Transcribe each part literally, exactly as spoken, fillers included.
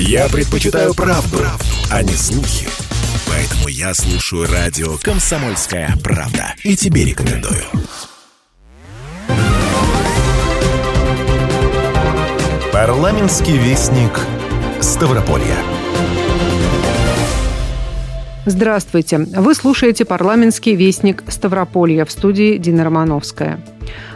Я предпочитаю правду, а не слухи. Поэтому я слушаю радио «Комсомольская правда». И тебе рекомендую. Парламентский вестник Ставрополья. Здравствуйте. Вы слушаете «Парламентский вестник Ставрополья», в студии Дина Романовская.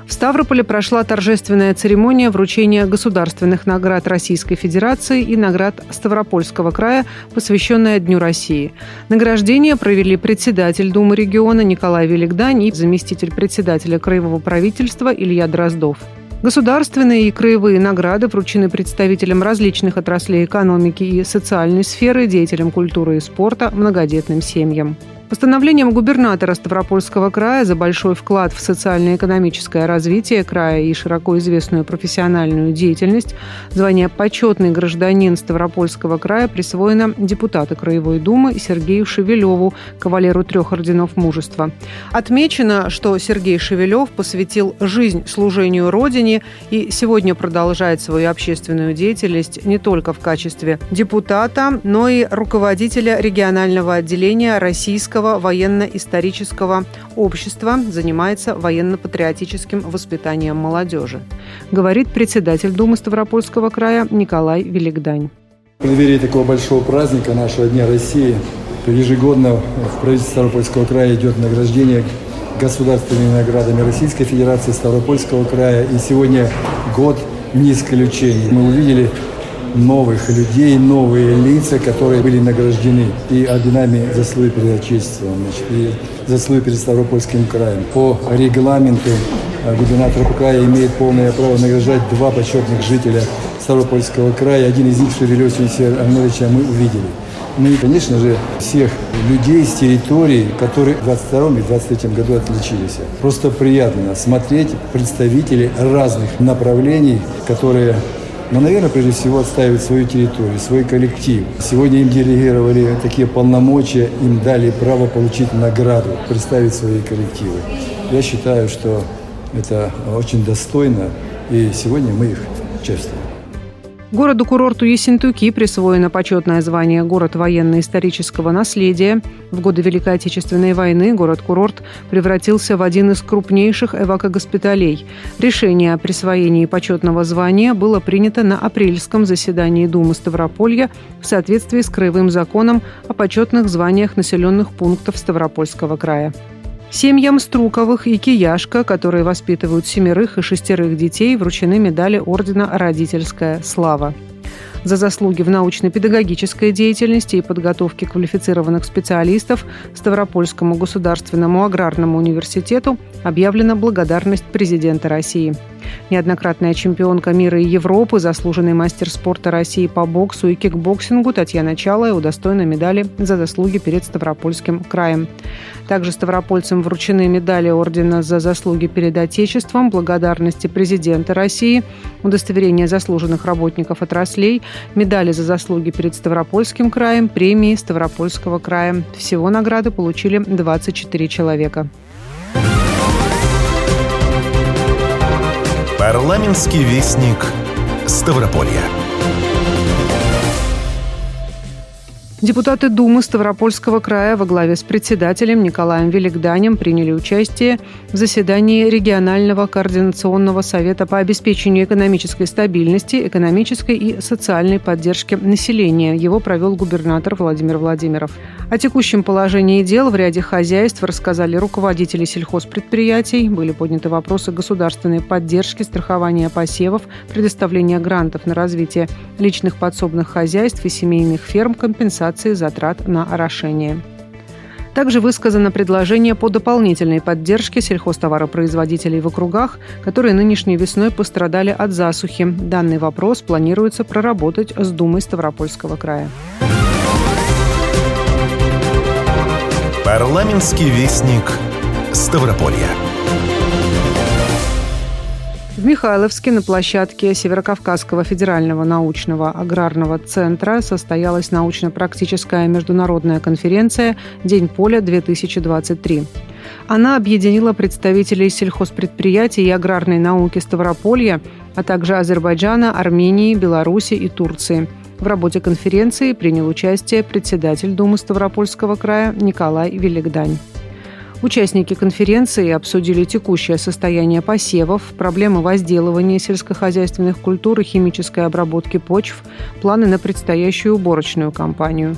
В Ставрополе прошла торжественная церемония вручения государственных наград Российской Федерации и наград Ставропольского края, посвященная Дню России. Награждение провели председатель Думы региона Николай Велигдань и заместитель председателя краевого правительства Илья Дроздов. Государственные и краевые награды вручены представителям различных отраслей экономики и социальной сферы, деятелям культуры и спорта, многодетным семьям. Постановлением губернатора Ставропольского края за большой вклад в социально-экономическое развитие края и широко известную профессиональную деятельность звание «Почетный гражданин Ставропольского края» присвоено депутату Краевой думы Сергею Шевелеву, кавалеру трех орденов мужества. Отмечено, что Сергей Шевелев посвятил жизнь служению Родине и сегодня продолжает свою общественную деятельность не только в качестве депутата, но и руководителя регионального отделения Российского военно-исторического общества, занимается военно-патриотическим воспитанием молодежи, говорит председатель Думы Ставропольского края Николай Велигдань. В преддверии такого большого праздника нашего Дня России ежегодно в правительстве Ставропольского края идет награждение государственными наградами Российской Федерации, Ставропольского края. И сегодня год не исключение. Мы увидели новых людей, новые лица, которые были награждены и орденами «Заслуги перед Отечеством», значит, и «Заслуги перед Ставропольским краем». По регламенту губернатор края имеет полное право награждать два почетных жителя Ставропольского края. Один из них, Кирилесия Алексея Анатольевича, мы увидели. Ну и, конечно же, всех людей с территории, которые в двадцать втором и двадцать третьем году отличились. Просто приятно смотреть представителей разных направлений, которые... Но, наверное, прежде всего отстаивать свою территорию, свой коллектив. Сегодня им делегировали такие полномочия, им дали право получить награду, представить свои коллективы. Я считаю, что это очень достойно, и сегодня мы их чествуем. Городу-курорту Ессентуки присвоено почетное звание «Город военно-исторического наследия». В годы Великой Отечественной войны город-курорт превратился в один из крупнейших эвакогоспиталей. Решение о присвоении почетного звания было принято на апрельском заседании Думы Ставрополья в соответствии с краевым законом о почетных званиях населенных пунктов Ставропольского края. Семьям Струковых и Кияшко, которые воспитывают семерых и шестерых детей, вручены медали ордена «Родительская слава». За заслуги в научно-педагогической деятельности и подготовке квалифицированных специалистов Ставропольскому государственному аграрному университету объявлена благодарность президента России. Неоднократная чемпионка мира и Европы, заслуженный мастер спорта России по боксу и кикбоксингу Татьяна Чалая удостоена медали за заслуги перед Ставропольским краем. Также ставропольцам вручены медали ордена за заслуги перед Отечеством, благодарности президента России, удостоверение заслуженных работников отраслей, медали за заслуги перед Ставропольским краем, премии Ставропольского края. Всего награды получили двадцать четыре человека. Парламентский вестник Ставрополья. Депутаты Думы Ставропольского края во главе с председателем Николаем Велигданем приняли участие в заседании регионального координационного совета по обеспечению экономической стабильности, экономической и социальной поддержки населения. Его провел губернатор Владимир Владимиров. О текущем положении дел в ряде хозяйств рассказали руководители сельхозпредприятий. Были подняты вопросы государственной поддержки, страхования посевов, предоставления грантов на развитие личных подсобных хозяйств и семейных ферм, компенсации затрат на орошение. Также высказано предложение по дополнительной поддержке сельхозтоваропроизводителей в округах, которые нынешней весной пострадали от засухи. Данный вопрос планируется проработать с Думой Ставропольского края. Парламентский вестник Ставрополья. В Михайловске на площадке Северокавказского федерального научного аграрного центра состоялась научно-практическая международная конференция «День поля-две тысячи двадцать три». Она объединила представителей сельхозпредприятий и аграрной науки Ставрополья, а также Азербайджана, Армении, Беларуси и Турции. В работе конференции принял участие председатель Думы Ставропольского края Николай Велигдань. Участники конференции обсудили текущее состояние посевов, проблемы возделывания сельскохозяйственных культур и химической обработки почв, планы на предстоящую уборочную кампанию.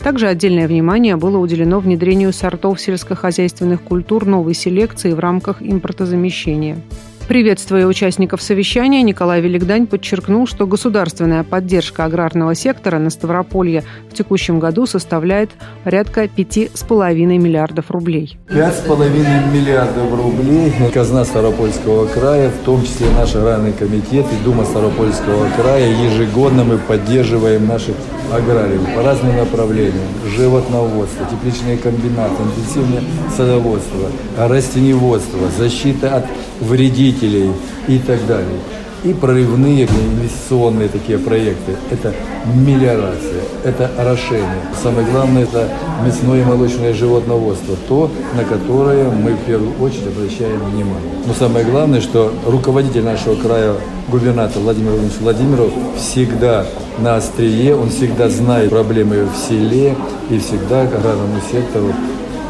Также отдельное внимание было уделено внедрению сортов сельскохозяйственных культур новой селекции в рамках импортозамещения. Приветствуя участников совещания, Николай Велигдань подчеркнул, что государственная поддержка аграрного сектора на Ставрополье в текущем году составляет порядка пять целых пять десятых миллиардов рублей. пять целых пять десятых миллиардов рублей казна Ставропольского края, в том числе наш аграрный комитет и Дума Ставропольского края. Ежегодно мы поддерживаем наших аграриев по разным направлениям. Животноводство, тепличные комбинаты, интенсивное садоводство, растениеводство, защита от вредителей и так далее. И прорывные инвестиционные такие проекты. Это мелиорация, это орошение. Самое главное, это мясное и молочное животноводство, то, на которое мы в первую очередь обращаем внимание. Но самое главное, что руководитель нашего края, губернатор Владимир Владимиров, всегда на острие, он всегда знает проблемы в селе и всегда аграрному сектору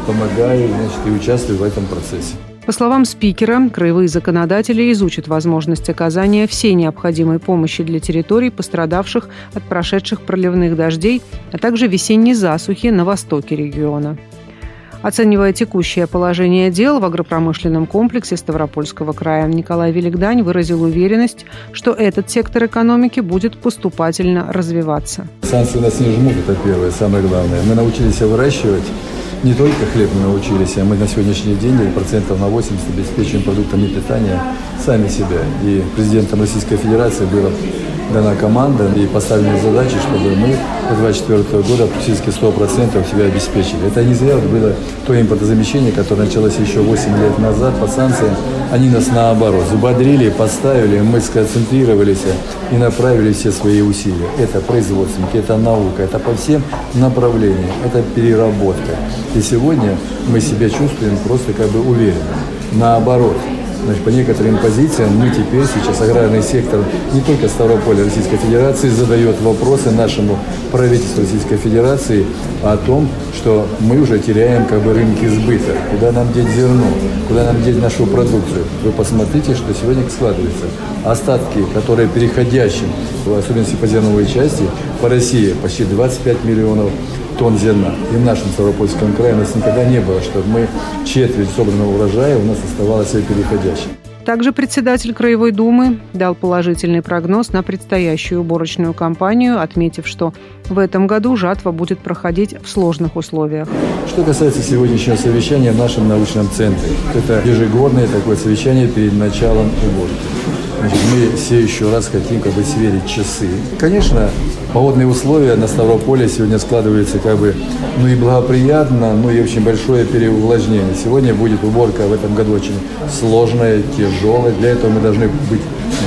помогает, значит, и участвует в этом процессе. По словам спикера, краевые законодатели изучат возможность оказания всей необходимой помощи для территорий, пострадавших от прошедших проливных дождей, а также весенней засухи на востоке региона. Оценивая текущее положение дел в агропромышленном комплексе Ставропольского края, Николай Велигдань выразил уверенность, что этот сектор экономики будет поступательно развиваться. Санкции нас не жмут, это первое, самое главное. Мы научились выращивать. Не только хлеб мы научились, а мы на сегодняшний день процентов на восемьдесят обеспечиваем продуктами питания сами себя. И президентом Российской Федерации была дана команда и поставлена задача, чтобы мы до две тысячи двадцать четвёртого года практически сто процентов себя обеспечили. Это не зря было то импортозамещение, которое началось еще восемь лет назад по санкциям. Они нас наоборот взбодрили, поставили, мы сконцентрировались и направили все свои усилия. Это производственники, это наука, это по всем направлениям, это переработка. И сегодня мы себя чувствуем просто как бы уверенно. Наоборот, значит, по некоторым позициям мы теперь сейчас, аграрный сектор не только Ставрополя Российской Федерации, задает вопросы нашему правительству Российской Федерации о том, что мы уже теряем как бы рынки сбыта. Куда нам деть зерно, куда нам деть нашу продукцию. Вы посмотрите, что сегодня складывается. Остатки, которые переходящие, в особенности по зерновой части, по России почти двадцать пять миллионов. Тонн зерна. И в нашем Ставропольском крае у нас никогда не было, чтобы мы четверть собранного урожая у нас оставалось переходящим. Также председатель Краевой думы дал положительный прогноз на предстоящую уборочную кампанию, отметив, что в этом году жатва будет проходить в сложных условиях. Что касается сегодняшнего совещания в нашем научном центре, это ежегодное такое совещание перед началом уборки. Значит, мы все еще раз хотим как бы сверить часы. Конечно, погодные условия на Ставрополье сегодня складываются как бы, ну и благоприятно, ну и очень большое переувлажнение. Сегодня будет уборка в этом году очень сложная, тяжелая. Для этого мы должны быть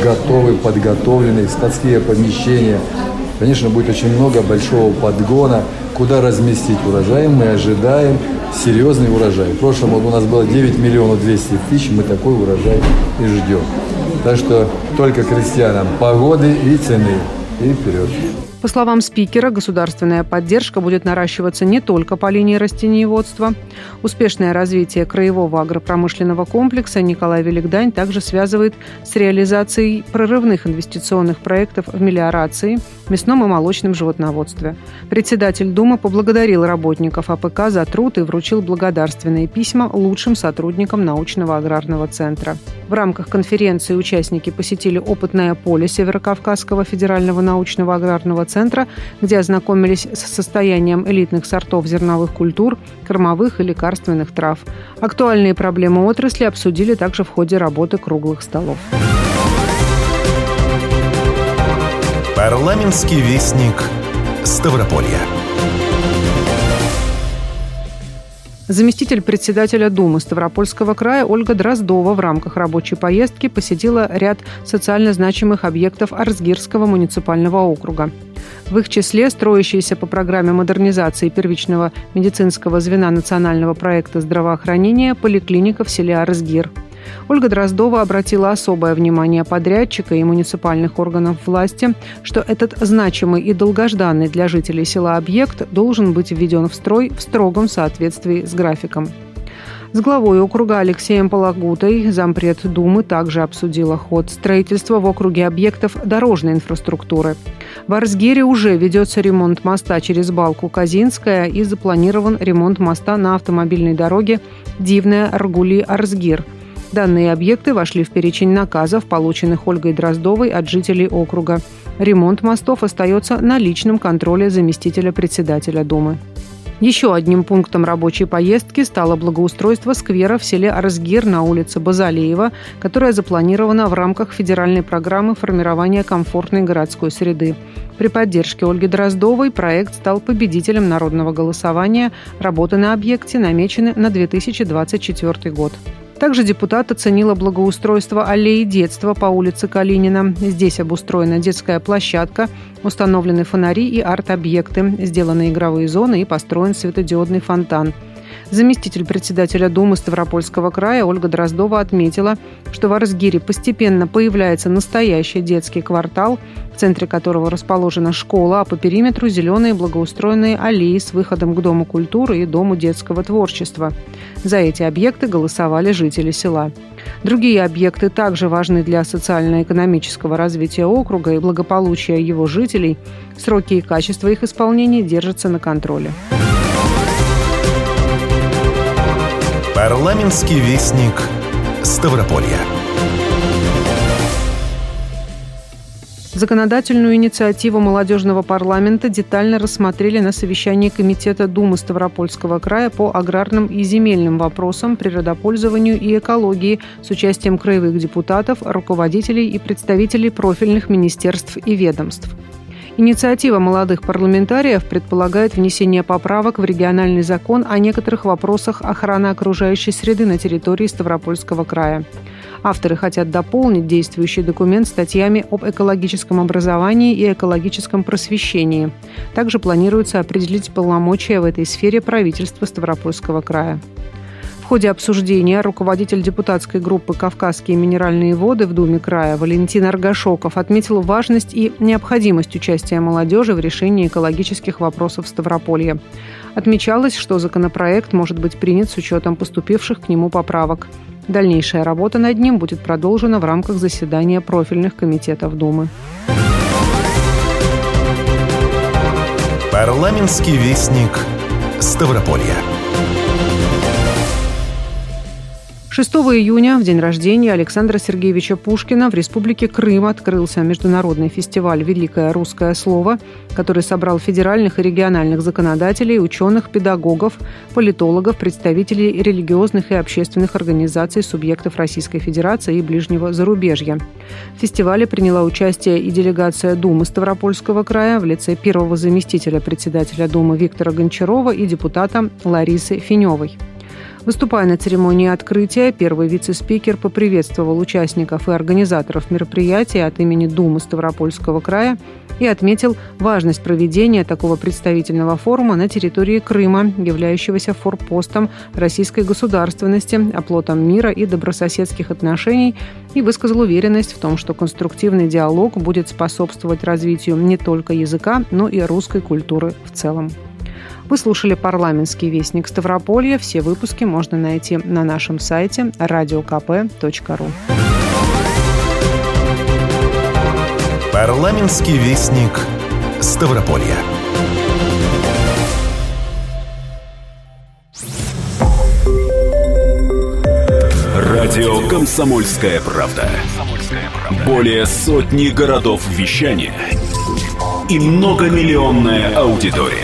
готовы, подготовлены, складские помещения. Конечно, будет очень много большого подгона, куда разместить урожай. Мы ожидаем серьезный урожай. В прошлом году у нас было девять миллионов двести тысяч, мы такой урожай и ждем. Так что только крестьянам погоды и цены. И вперед. По словам спикера, государственная поддержка будет наращиваться не только по линии растениеводства. Успешное развитие краевого агропромышленного комплекса Николай Велигдань также связывает с реализацией прорывных инвестиционных проектов в мелиорации, мясном и молочном животноводстве. Председатель Думы поблагодарил работников а пэ ка за труд и вручил благодарственные письма лучшим сотрудникам научного аграрного центра. В рамках конференции участники посетили опытное поле Северокавказского федерального научного аграрного центра, центра, где ознакомились с состоянием элитных сортов зерновых культур, кормовых и лекарственных трав. Актуальные проблемы отрасли обсудили также в ходе работы круглых столов. Парламентский вестник Ставрополья. Заместитель председателя Думы Ставропольского края Ольга Дроздова в рамках рабочей поездки посетила ряд социально значимых объектов Арзгирского муниципального округа. В их числе строящиеся по программе модернизации первичного медицинского звена национального проекта здравоохранения поликлиника в селе Арзгир. Ольга Дроздова обратила особое внимание подрядчика и муниципальных органов власти, что этот значимый и долгожданный для жителей села объект должен быть введен в строй в строгом соответствии с графиком. С главой округа Алексеем Полагутой зампред Думы также обсудила ход строительства в округе объектов дорожной инфраструктуры. В Арзгере уже ведется ремонт моста через балку Казинская и запланирован ремонт моста на автомобильной дороге Дивная-Аргули-Арзгир. Данные объекты вошли в перечень наказов, полученных Ольгой Дроздовой от жителей округа. Ремонт мостов остается на личном контроле заместителя председателя Думы. Еще одним пунктом рабочей поездки стало благоустройство сквера в селе Арзгир на улице Базалеева, которое запланировано в рамках федеральной программы формирования комфортной городской среды. При поддержке Ольги Дроздовой проект стал победителем народного голосования. Работы на объекте намечены на две тысячи двадцать четвёртый год. Также депутат оценила благоустройство аллеи детства по улице Калинина. Здесь обустроена детская площадка, установлены фонари и арт-объекты, сделаны игровые зоны и построен светодиодный фонтан. Заместитель председателя Думы Ставропольского края Ольга Дроздова отметила, что в Арзгире постепенно появляется настоящий детский квартал, в центре которого расположена школа, а по периметру зеленые благоустроенные аллеи с выходом к Дому культуры и Дому детского творчества. За эти объекты голосовали жители села. Другие объекты также важны для социально-экономического развития округа и благополучия его жителей. Сроки и качество их исполнения держатся на контроле. Парламентский вестник Ставрополья. Законодательную инициативу молодежного парламента детально рассмотрели на совещании Комитета Думы Ставропольского края по аграрным и земельным вопросам, природопользованию и экологии с участием краевых депутатов, руководителей и представителей профильных министерств и ведомств. Инициатива молодых парламентариев предполагает внесение поправок в региональный закон о некоторых вопросах охраны окружающей среды на территории Ставропольского края. Авторы хотят дополнить действующий документ статьями об экологическом образовании и экологическом просвещении. Также планируется определить полномочия в этой сфере правительства Ставропольского края. В ходе обсуждения руководитель депутатской группы «Кавказские минеральные воды» в Думе края Валентин Аргашоков отметил важность и необходимость участия молодежи в решении экологических вопросов Ставрополья. Отмечалось, что законопроект может быть принят с учетом поступивших к нему поправок. Дальнейшая работа над ним будет продолжена в рамках заседания профильных комитетов Думы. Парламентский вестник Ставрополья. шестого июня, в день рождения Александра Сергеевича Пушкина, в Республике Крым открылся международный фестиваль «Великое русское слово», который собрал федеральных и региональных законодателей, ученых, педагогов, политологов, представителей религиозных и общественных организаций субъектов Российской Федерации и ближнего зарубежья. В фестивале приняла участие и делегация Думы Ставропольского края в лице первого заместителя председателя Думы Виктора Гончарова и депутата Ларисы Финёвой. Выступая на церемонии открытия, первый вице-спикер поприветствовал участников и организаторов мероприятия от имени Думы Ставропольского края и отметил важность проведения такого представительного форума на территории Крыма, являющегося форпостом российской государственности, оплотом мира и добрососедских отношений, и высказал уверенность в том, что конструктивный диалог будет способствовать развитию не только языка, но и русской культуры в целом. Вы слушали «Парламентский вестник Ставрополья». Все выпуски можно найти на нашем сайте радио ка пэ точка ру. «Парламентский вестник Ставрополья». Радио «Комсомольская правда». Более сотни городов вещания и многомиллионная аудитория.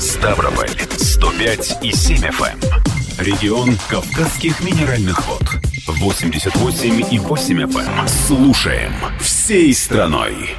Ставрополь сто пять и семь эф эм. Регион Кавказских минеральных вод восемьдесят восемь и восемь эф эм. Слушаем всей страной.